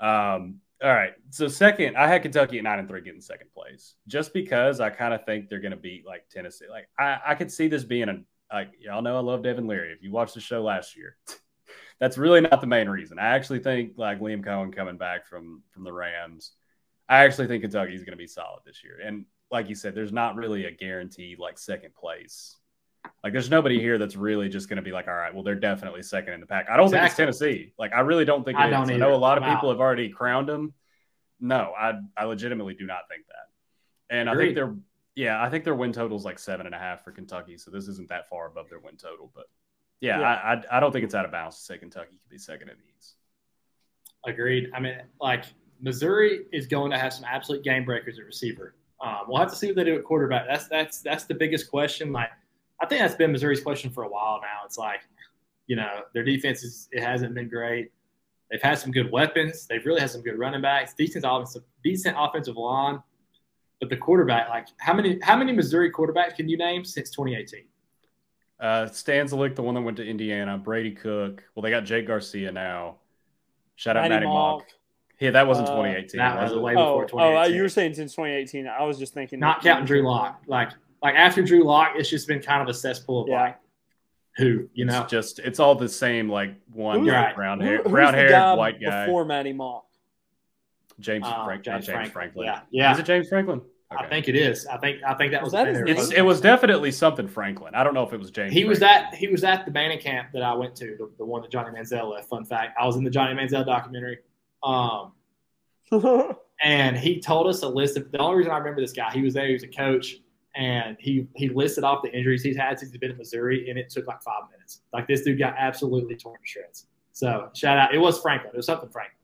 Um. All right. So second, I had Kentucky at nine and three getting second place, just because I kind of think they're going to beat like Tennessee. Like I, I could see this being a like y'all know I love Devin Leary. If you watched the show last year. That's really not the main reason. I actually think, like, Liam Cohen coming back from, from the Rams, I actually think Kentucky's going to be solid this year. And like you said, there's not really a guaranteed, like, second place. Like, there's nobody here that's really just going to be like, all right, well, they're definitely second in the pack. I don't exactly. think it's Tennessee. Like, I really don't think it I is. Don't I know a lot of wow. people have already crowned them. No, I I legitimately do not think that. And Agreed. I think they're – yeah, I think their win total is like seven and a half for Kentucky, so this isn't that far above their win total, but – Yeah, yeah. I, I I don't think it's out of bounds to say Kentucky could be second in the East. Agreed. I mean, like, Missouri is going to have some absolute game breakers at receiver. Um, we'll have to see what they do at quarterback. That's that's that's the biggest question. Like, I think that's been Missouri's question for a while now. It's like, you know, their defense is it hasn't been great. They've had some good weapons. They've really had some good running backs, decent offensive decent offensive line, but the quarterback, like, how many how many Missouri quarterbacks can you name since twenty eighteen? Uh, Stanzalik, the one that went to Indiana, Brady Cook. Well, they got Jake Garcia now. Shout out Matty Mock. Yeah, that wasn't uh, twenty eighteen. That was way before oh, twenty eighteen. Oh, you were saying since twenty eighteen. I was just thinking. Not counting Drew Lock. Like, like after Drew Lock, it's just been kind of a cesspool of yeah. like who, you know, it's just it's all the same, like one right. brown hair, who, brown haired guy white guy before Matty Mock. James, uh, Frank, James, James Franklin. Franklin. Yeah. yeah, is it James Franklin? Okay. I think it is. I think I think that was. was that it's, it was definitely something Franklin. I don't know if it was James. He Franklin. was at he was at the Banning camp that I went to, the, the one that Johnny Manziel left. Fun fact: I was in the Johnny Manziel documentary, um, and he told us a list of the only reason I remember this guy. He was there. He was a coach, and he he listed off the injuries he's had since he's been in Missouri, and it took like five minutes. Like this dude got absolutely torn to shreds. So shout out. It was Franklin. It was something Franklin.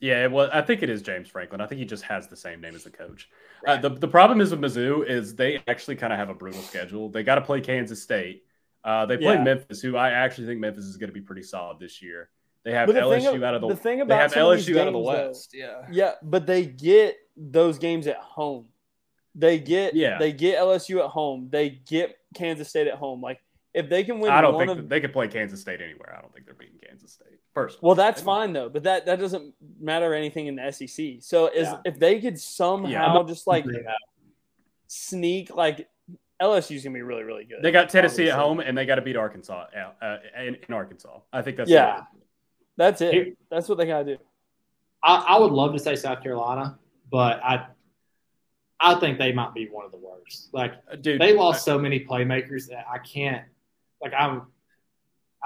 Yeah, it was, I think it is James Franklin. I think he just has the same name as the coach. Right. Uh, the, the problem is with Mizzou is they actually kind of have a brutal schedule. They got to play Kansas State. Uh, they play yeah. Memphis, who I actually think Memphis is going to be pretty solid this year. They have the L S U out of the, the thing about they have L S U games, out of the West. Though, yeah, yeah, but they get those games at home. They get yeah. they get L S U at home. They get Kansas State at home. Like if they can win, I don't one think of, they could play Kansas State anywhere. I don't think they're beating Kansas State. Personally. Well, that's fine though, but that, that doesn't matter anything in the S E C. So is yeah. if they could somehow yeah, just like yeah. sneak, like L S U's gonna be really, really good. They got Tennessee obviously. at home, and they got to beat Arkansas uh, in, in Arkansas. I think that's yeah, that's it. Here, that's what they gotta do. I, I would love to say South Carolina, but I I think they might be one of the worst. Like, dude, they lost I, so many playmakers that I can't. Like, I'm.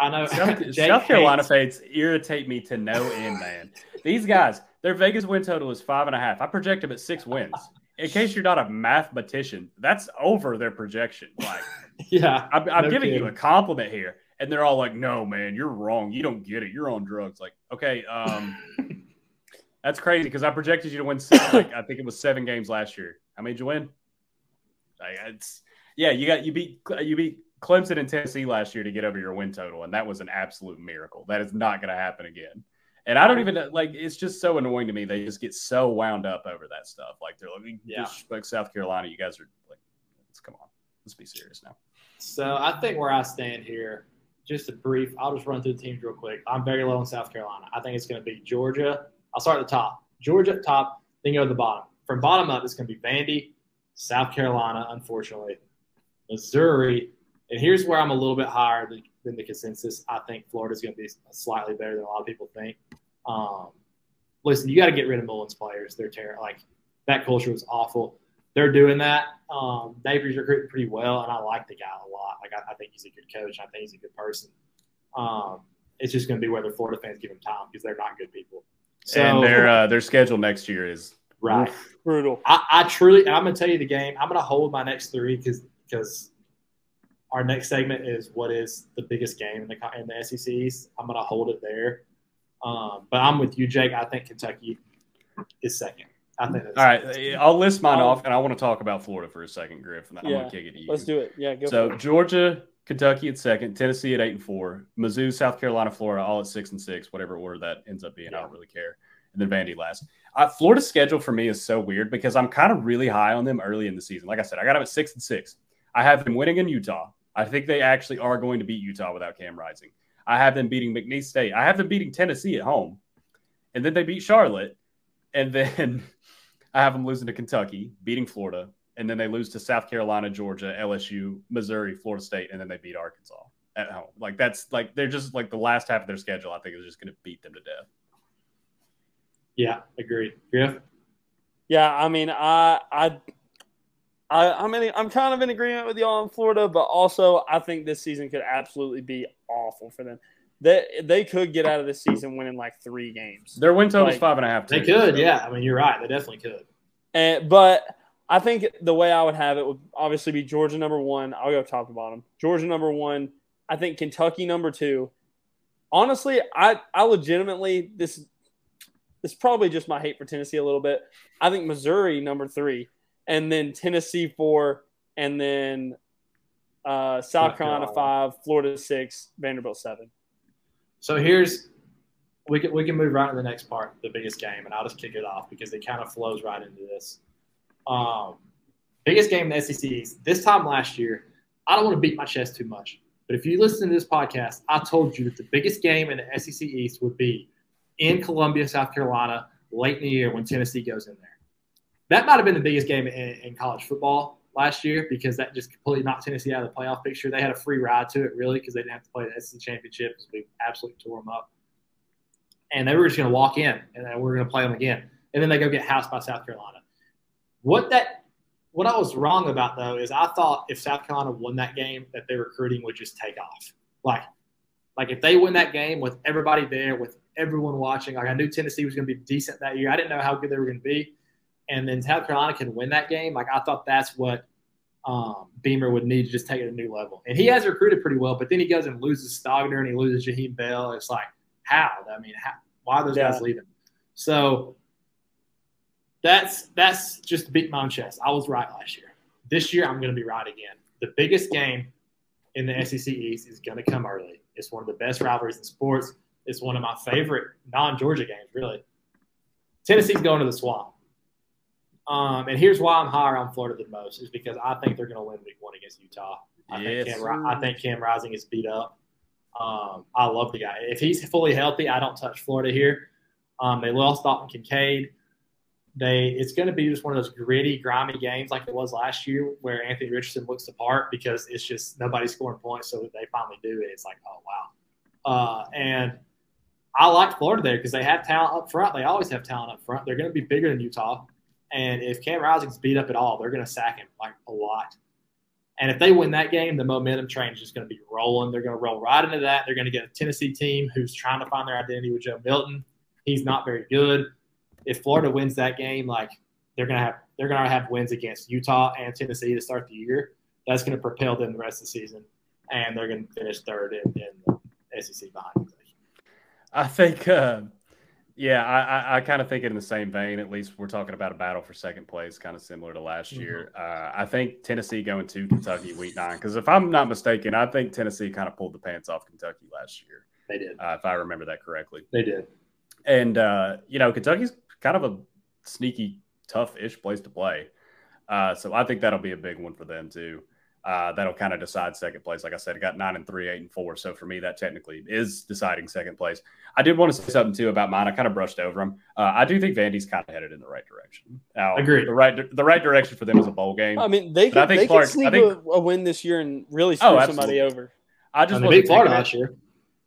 I know. South, South Carolina fans irritate me to no end, man. These guys, their Vegas win total is five and a half. I project them at six wins. In case you're not a mathematician, that's over their projection. Like, yeah, I'm, I'm no giving kidding. you a compliment here, and they're all like, "No, man, you're wrong. You don't get it. You're on drugs." Like, okay, um, that's crazy because I projected you to win six, like, I think it was seven games last year. How many did you win? Like, it's yeah, you got you beat you beat. Clemson and Tennessee last year to get over your win total, and that was an absolute miracle. That is not going to happen again. And I don't even – like, it's just so annoying to me. They just get so wound up over that stuff. Like, they're like, yeah. like South Carolina, you guys are like, let's come on. Let's be serious now. So, I think where I stand here, just a brief – I'll just run through the teams real quick. I'm very low on South Carolina. I think it's going to be Georgia. I'll start at the top. Georgia at top, then go to the bottom. From bottom up, it's going to be Vandy, South Carolina, unfortunately, Missouri – and here's where I'm a little bit higher than, than the consensus. I think Florida's going to be slightly better than a lot of people think. Um, listen, you got to get rid of Mullen's players. They're terrible. Like, that culture was awful. They're doing that. Um, Napier's recruiting pretty well, and I like the guy a lot. Like, I, I think he's a good coach. I think he's a good person. Um, it's just going to be whether Florida fans give him time because they're not good people. So, and their uh, their schedule next year is right brutal. I, I truly, and I'm going to tell you the game. I'm going to hold my next three because because. Our next segment is what is the biggest game in the in the S E C East. I'm going to hold it there. Um, but I'm with you, Jake. I think Kentucky is second. I think. All right. Second. I'll list mine um, off, and I want to talk about Florida for a second, Griff, and then yeah, I'm going to kick it to you. Let's do it. Yeah, go So, for it. Georgia, Kentucky at second, Tennessee at eight and four, Mizzou, South Carolina, Florida, all at six and six, whatever order that ends up being. Yeah. I don't really care. And then Vandy last. Uh, Florida's schedule for me is so weird because I'm kind of really high on them early in the season. Like I said, I got them at six and six. I have them winning in Utah. I think they actually are going to beat Utah without Cam Rising. I have them beating McNeese State. I have them beating Tennessee at home. And then they beat Charlotte. And then I have them losing to Kentucky, beating Florida. And then they lose to South Carolina, Georgia, L S U, Missouri, Florida State. And then they beat Arkansas at home. Like, that's like, they're just like the last half of their schedule, I think, is just going to beat them to death. Yeah, agreed. Griff? Yeah, I mean, I, I, I, I'm, in, I'm kind of in agreement with y'all in Florida, but also I think this season could absolutely be awful for them. They, they could get out of this season winning like three games. Their win total is like, five and a half. They could, so. yeah. I mean, you're right. They definitely could. And, but I think the way I would have it would obviously be Georgia number one. I'll go top to bottom. Georgia number one. I think Kentucky number two. Honestly, I, I legitimately – this this is probably just my hate for Tennessee a little bit. I think Missouri number three. And then Tennessee four, and then uh, South Carolina five, Florida six, Vanderbilt seven. So here's we can we can move right to the next part, the biggest game, and I'll just kick it off because it kind of flows right into this. Um, biggest game in the S E C East. This time last year, I don't want to beat my chest too much, but if you listen to this podcast, I told you that the biggest game in the S E C East would be in Columbia, South Carolina, late in the year when Tennessee goes in there. That might have been the biggest game in, in college football, last year because that just completely knocked Tennessee out of the playoff picture. They had a free ride to it, really, because they didn't have to play the S E C Championship. So we absolutely tore them up. And they were just going to walk in, and then we're going to play them again. And then they go get housed by South Carolina. What that, what I was wrong about, though, is I thought if South Carolina won that game, that their recruiting would just take off. Like, like if they win that game with everybody there, with everyone watching, like I knew Tennessee was going to be decent that year. I didn't know how good they were going to be. And then South Carolina can win that game. Like I thought that's what um, Beamer would need to just take it to a new level. And he has recruited pretty well, but then he goes and loses Stogner and he loses Jaheim Bell. It's like, how? I mean, how, why are those yeah. guys leaving? So that's that's just beat my own chest. I was right last year. This year I'm going to be right again. The biggest game in the S E C East is going to come early. It's one of the best rivalries in sports. It's one of my favorite non-Georgia games, really. Tennessee's going to the Swamp. Um, and here's why I'm higher on Florida than most is because I think they're going to win week one against Utah. I, yes. think Cam, I think Cam Rising is beat up. Um, I love the guy. If he's fully healthy, I don't touch Florida here. Um, they lost Dalton Kincaid. They It's going to be just one of those gritty, grimy games like it was last year where Anthony Richardson looks the part because it's just nobody's scoring points, so they finally do it. It's like, oh, wow. Uh, and I like Florida there because they have talent up front. They always have talent up front. They're going to be bigger than Utah. And if Cam Rising's beat up at all, they're going to sack him, like, a lot. And if they win that game, the momentum train is just going to be rolling. They're going to roll right into that. They're going to get a Tennessee team who's trying to find their identity with Joe Milton. He's not very good. If Florida wins that game, like, they're going to have they're going to have wins against Utah and Tennessee to start the year. That's going to propel them the rest of the season. And they're going to finish third in, in the S E C behind. I think uh... – Yeah, I, I, I kind of think in the same vein. At least we're talking about a battle for second place, kind of similar to last mm-hmm. year. Uh, I think Tennessee going to Kentucky week nine, because if I'm not mistaken, I think Tennessee kind of pulled the pants off Kentucky last year. They did. Uh, if I remember that correctly. They did. And, uh, you know, Kentucky's kind of a sneaky, tough-ish place to play. Uh, so I think that'll be a big one for them, too. Uh, that'll kind of decide second place. Like I said, it got nine and three, eight and four. So for me, that technically is deciding second place. I did want to say something too about mine. I kind of brushed over them. Uh, I do think Vandy's kind of headed in the right direction. Now, Agreed. The right, the right direction for them is a bowl game. I mean, they could, they Clark, could sneak I think, a, a win this year and really screw oh, somebody over. I just wasn't Florida last year.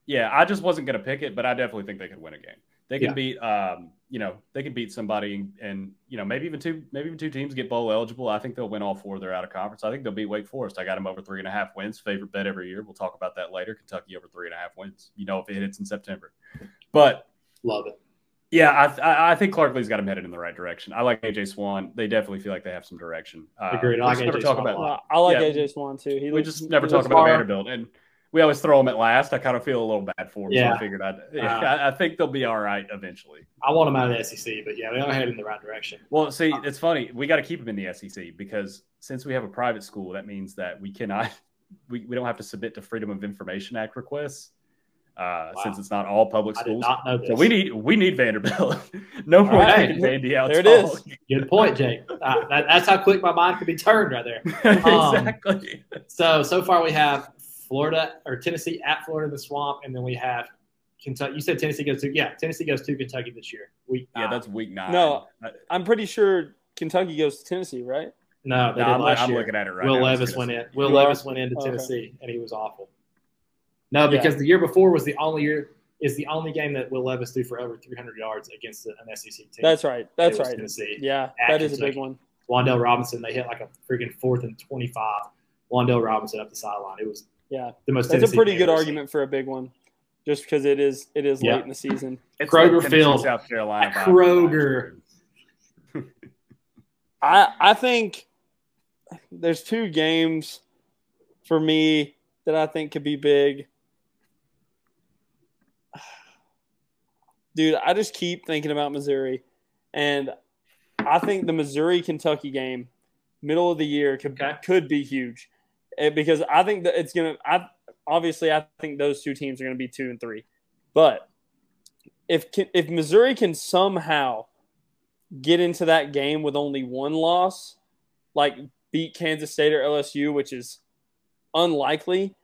Yeah, I just wasn't going to pick it, but I definitely think they could win a game. They can yeah. beat, um, you know, they can beat somebody, and you know, maybe even two, maybe even two teams get bowl eligible. I think they'll win all four. They're out of conference. I think they'll beat Wake Forest. I got them over three and a half wins. Favorite bet every year. We'll talk about that later. Kentucky over three and a half wins. You know, if it hits in September, but love it. Yeah, I I, I think Clark Lee's got them headed in the right direction. I like A J Swan. They definitely feel like they have some direction. Uh, Agreed. I like never A J talk Swan. About. I like yeah, A J Swan too. He we looks, just never talk about far. Vanderbilt and. We always throw them at last. I kind of feel a little bad for them. Yeah. So I figured I'd, yeah, uh, I, I think they'll be all right eventually. I want them out of the S E C, but yeah, they are headed in the right direction. Well, see, uh, it's funny. We got to keep them in the S E C because since we have a private school, that means that we cannot, we, we don't have to submit to Freedom of Information Act requests uh, wow. since it's not all public schools. I did not know this. So we need we need Vanderbilt. no point right. taking Vandy out. There it all. Is. Good point, Jake. Uh, that, that's how quick my mind could be turned right there. Um, exactly. So so far we have. Florida or Tennessee at Florida in the Swamp, and then we have Kentucky. You said Tennessee goes to yeah, Tennessee goes to Kentucky this year. Week nine. Yeah, that's week nine. No, I'm pretty sure Kentucky goes to Tennessee, right? No, they no, did I'm, last I'm year. looking at it right Will now. Will Levis went in. Will Levis went into okay. Tennessee, and he was awful. No, because yeah. the year before was the only year is the only game that Will Levis threw for over three hundred yards against an S E C team. That's right. That's right. Tennessee. Yeah, that is Kentucky. A big one. Wandale Robinson. They hit like a freaking fourth and twenty-five. Wandale Robinson up the sideline. It was. Yeah, that's Tennessee a pretty good argument for a big one, just because it is it is yeah. late in the season. It's Kroger like Field, South Carolina. Kroger. I I think there's two games for me that I think could be big, dude. I just keep thinking about Missouri, and I think the Missouri-Kentucky game, middle of the year, could okay. could be huge. It, because I think that it's going to – obviously, I think those two teams are going to be two and three. But if if Missouri can somehow get into that game with only one loss, like beat Kansas State or L S U, which is unlikely,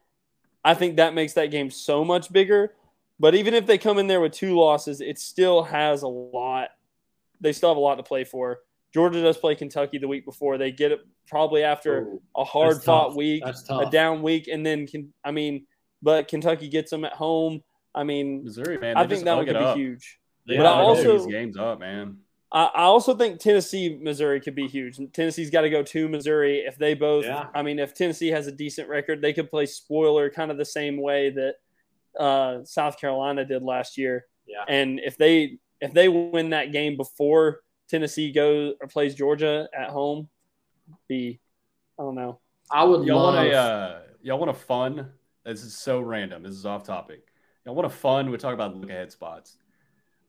I think that makes that game so much bigger. But even if they come in there with two losses, it still has a lot – they still have a lot to play for Georgia does play Kentucky the week before. They get it probably after Ooh, a hard-fought week, a down week, and then – I mean, but Kentucky gets them at home. I mean, Missouri, man, I think that one could be huge. They but I also, these games up, man. I, I also think Tennessee, Missouri could be huge. Tennessee's got to go to Missouri. If they both yeah. – I mean, if Tennessee has a decent record, they could play spoiler kind of the same way that uh, South Carolina did last year. Yeah. And if they if they win that game before – Tennessee goes or plays Georgia at home. Be, I don't know. I would y'all love. Want a, uh, y'all want a fun? This is so random. This is off topic. Y'all want a fun? We talk about look ahead spots.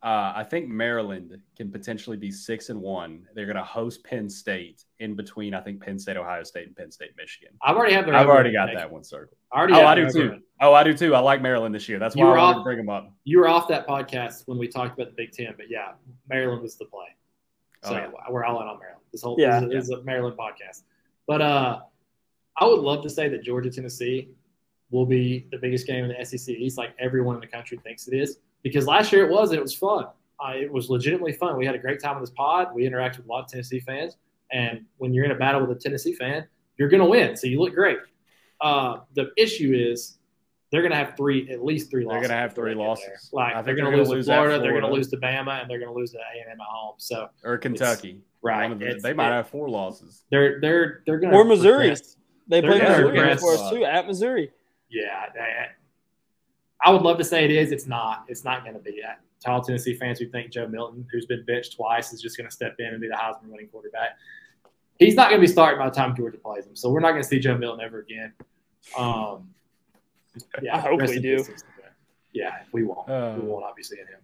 Uh, I think Maryland can potentially be six and one. They're going to host Penn State in between. I think Penn State, Ohio State, and Penn State, Michigan. I've already had. I've already got that one circled. I already. Oh, I do too. Oh, I do too. I like Maryland this year. That's why I wanted to bring them up. You were off that podcast when we talked about the Big Ten, but yeah, Maryland was the play. So oh, yeah. we're all in on Maryland. This whole yeah, this is, yeah. this is a Maryland podcast. But uh, I would love to say that Georgia-Tennessee will be the biggest game in the S E C East, like everyone in the country thinks it is. Because last year it was, and it was fun. Uh, it was legitimately fun. We had a great time on this pod. We interacted with a lot of Tennessee fans. And when you're in a battle with a Tennessee fan, you're going to win. So you look great. Uh, the issue is they're going to have three, at least three losses. They're going to have three losses. Like they're, they're going to lose, lose to Florida, Florida, they're going to lose to Bama, and they're going to lose to A and M at home. So or Kentucky, right? The, they might it, have four losses. They're they're they're going or Missouri. Progress. They play Missouri for us too at Missouri. Yeah, I, I would love to say it is. It's not. It's not going to be. I, to all Tennessee fans who think Joe Milton, who's been benched twice, is just going to step in and be the Heisman winning quarterback, he's not going to be starting by the time Georgia plays him. So we're not going to see Joe Milton ever again. Um. Yeah, I hope we do. Yeah, we won't. Uh, we won't obviously in him.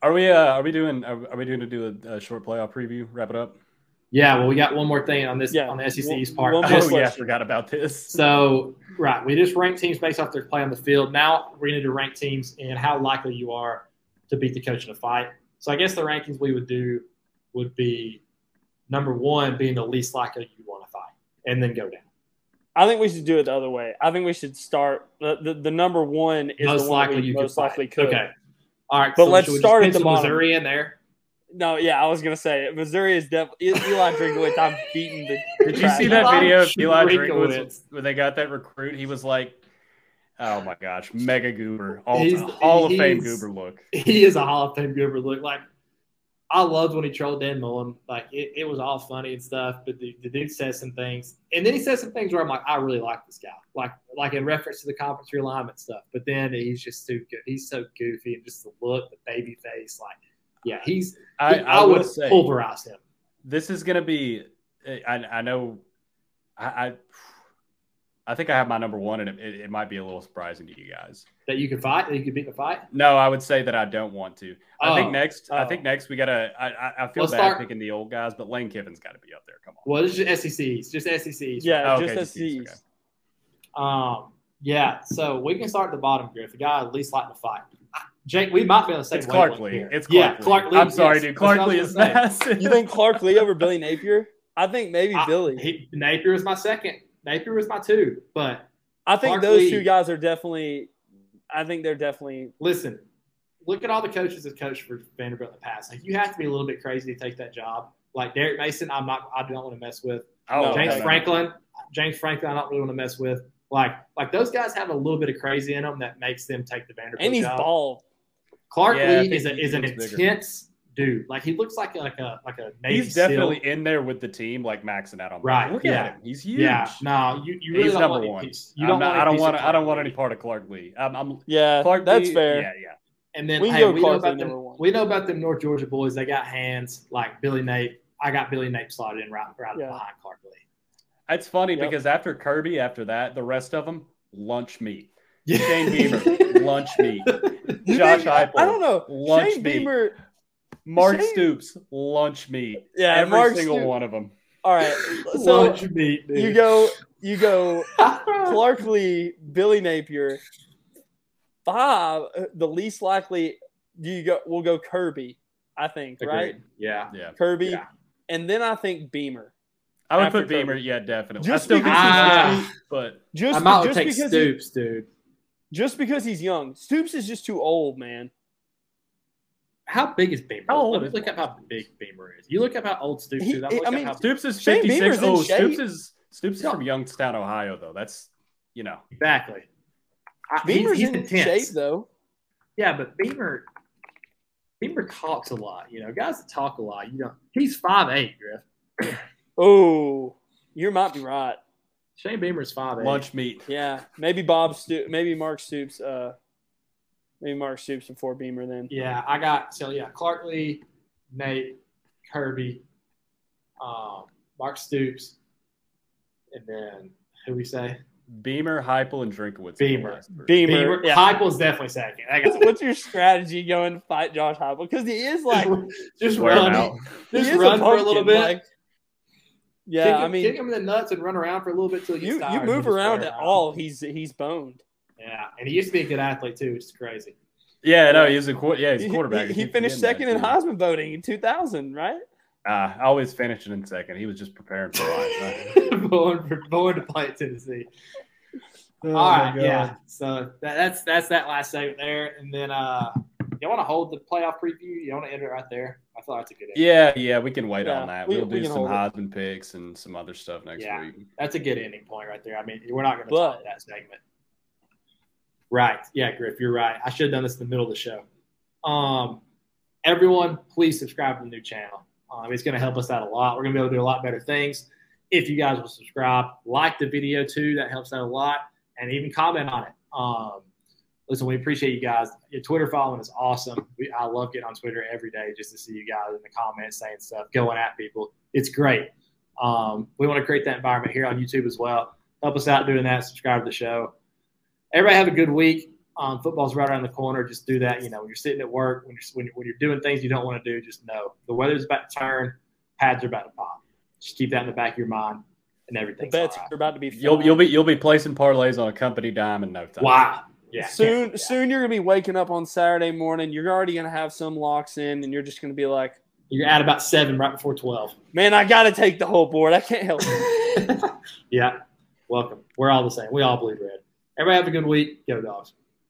Are we? Uh, are we doing? Are, are we doing to do a, a short playoff preview? Wrap it up. Yeah. Well, we got one more thing on this yeah. on the S E C East part. One oh yeah, I forgot about this. So right, we just ranked teams based off their play on the field. Now we're going to rank teams and how likely you are to beat the coach in a fight. So I guess the rankings we would do would be number one being the least likely you want to fight, and then go down. I think we should do it the other way. I think we should start the the, the number one is most the one likely you most could likely could. Okay, all right. But so let's start at the bottom. Missouri in there. No, yeah, I was gonna say Missouri is definitely Eli Drinkwitz. I'm beating the. Did you see that Eli video of Eli Drinkwitz when they got that recruit? He was like, "Oh my gosh, mega goober, all he's, Hall he's, of Fame goober look." He is a Hall of Fame goober look. Like I loved when he trolled Dan Mullen. Like, it, it was all funny and stuff, but the, the dude says some things. And then he says some things where I'm like, I really like this guy. Like, like in reference to the conference realignment stuff. But then he's just too good. He's so goofy and just the look, the baby face. Like, yeah, he's he, – I, I, I would say, pulverize him. This is going to be – I I know – I I think I have my number one, and it, it, it might be a little surprising to you guys. That you can fight? That you can beat the fight? No, I would say that I don't want to. I oh, think next, oh. I think next we gotta. I, I, I feel Let's bad start. picking the old guys, but Lane Kiffin's got to be up there. Come on. Well, it's just S E Cs, just S E Cs. Yeah, oh, okay, just S E Cs. Okay. Um, yeah. So we can start at the bottom here. If the guy at least like to fight, Jake, we might be on the same. It's Clark Lee. Here. It's Clark yeah, Lee. Clark Lee. I'm sorry, yes, dude. Clark Lee is massive. You think Clark Lee over Billy Napier? I think maybe I, Billy. He, Napier was my second. Napier was my two, but I think Clark those Lee, two guys are definitely. I think they're definitely – Listen, look at all the coaches that coached for Vanderbilt in the past. Like, you have to be a little bit crazy to take that job. Like, Derek Mason, I'm not – I don't want to mess with. Oh, James no, no, Franklin, no. James Franklin, I don't really want to mess with. Like, like those guys have a little bit of crazy in them that makes them take the Vanderbilt job. And he's job. bald. Clark yeah, Lee is a, is an intense bigger. dude. Like, he looks like a, like a like a Navy He's definitely SEAL. in there with the team, like, maxing out on. Right. Look yeah. at him. He's huge. Yeah. No, you, you really He's don't number want one. Piece. You don't not, want I don't want I don't want any part of Clark Lee. I'm, I'm yeah. Clark that's Lee, fair. Yeah, yeah. And then we, hey, we know about them. One. We know about them North Georgia boys. They got hands like Billy Nape. I got Billy Nape slotted in right, right yeah. behind Clark Lee. It's funny yep. because after Kirby, after that, the rest of them lunch meat. Yeah. Shane Beamer, lunch meat. Josh Heupel, I don't know. Lunch Shane meat. Beamer. Mark Shane? Stoops, lunch meat. Yeah, every Mark single Stoops. one of them. All right, so lunch meat. Dude. You go, you go. Clark Lee, Billy Napier, five. The least likely you go. We'll go Kirby. I think Agreed. right. Yeah, yeah. Kirby, yeah. and then I think Beamer. I would put Beamer. Kirby. Yeah, definitely. Just I still because, ah, Stoops, but just, I just take because Stoops, he, dude. Just because he's young, Stoops is just too old, man. How big is Beamer? How old Look, is look at how big Beamer is. You look at how old Stoops is. I, I mean, how Stoops is fifty-six. Oh, Stoops is Stoops is from Youngstown, Ohio, though. That's, you know. Exactly. I, Beamer's he's, he's in intense. shape, though. Yeah, but Beamer Beamer talks a lot. You know, guys that talk a lot, you know, he's five eight, Griff. Oh, you might be right. Shane Beamer's five eight. Lunch meat. Yeah, maybe Bob Stoops, maybe Mark Stoops, uh, maybe Mark Stoops before Beamer then. Yeah, I got, so yeah, Clark Lee, Nate, Kirby, um, Mark Stoops, and then who we say? Beamer, Heupel, and Drinkowitz. Beamer. Beamer. Beamer. Yeah. Heupel's definitely second. I got What's your strategy going to fight Josh Heupel? Because he is like – Just run out. Just run a for a little bit. Like, yeah, kick him, I mean, kick him in the nuts and run around for a little bit till he gets you, tired. You move around at all, he's he's boned. Yeah, and he used to be a good athlete too, which is crazy. Yeah, no, he was a yeah, he's a quarterback. He, he, he finished second in Heisman voting in two thousand, right? Uh, I always finished in second. He was just preparing for life. Born for born to play at Tennessee. Oh, all right, yeah. So that, that's that's that last segment there, and then uh, you want to hold the playoff preview? You want to end it right there? I thought that's a good end. Yeah, yeah, we can wait yeah, on that. We'll we, do we some Heisman picks and some other stuff next yeah, week. That's a good ending point right there. I mean, we're not going to talk that segment. Right. Yeah, Griff, you're right. I should have done this in the middle of the show. Um, everyone, please subscribe to the new channel. Um, it's going to help us out a lot. We're going to be able to do a lot better things if you guys will subscribe. Like the video, too. That helps out a lot. And even comment on it. Um, Listen, we appreciate you guys. Your Twitter following is awesome. We, I love getting on Twitter every day just to see you guys in the comments saying stuff, going at people. It's great. Um, we want to create that environment here on YouTube as well. Help us out doing that. Subscribe to the show. Everybody have a good week. Um, football's right around the corner. Just do that. You know, when you're sitting at work, when you're, when you're, when you're doing things you don't want to do, just know. The weather's about to turn. Pads are about to pop. Just keep that in the back of your mind. And everything's all right. Are about to be fun. You'll, you'll, be, you'll be placing parlays on a company dime in no time. Wow. Yeah, soon, yeah. soon you're gonna be waking up on Saturday morning. You're already gonna have some locks in, and you're just gonna be like, "You're at about seven, right before twelve." Man, I gotta take the whole board. I can't help it. Yeah, welcome. We're all the same. We all bleed red. Everybody have a good week. Go Dogs.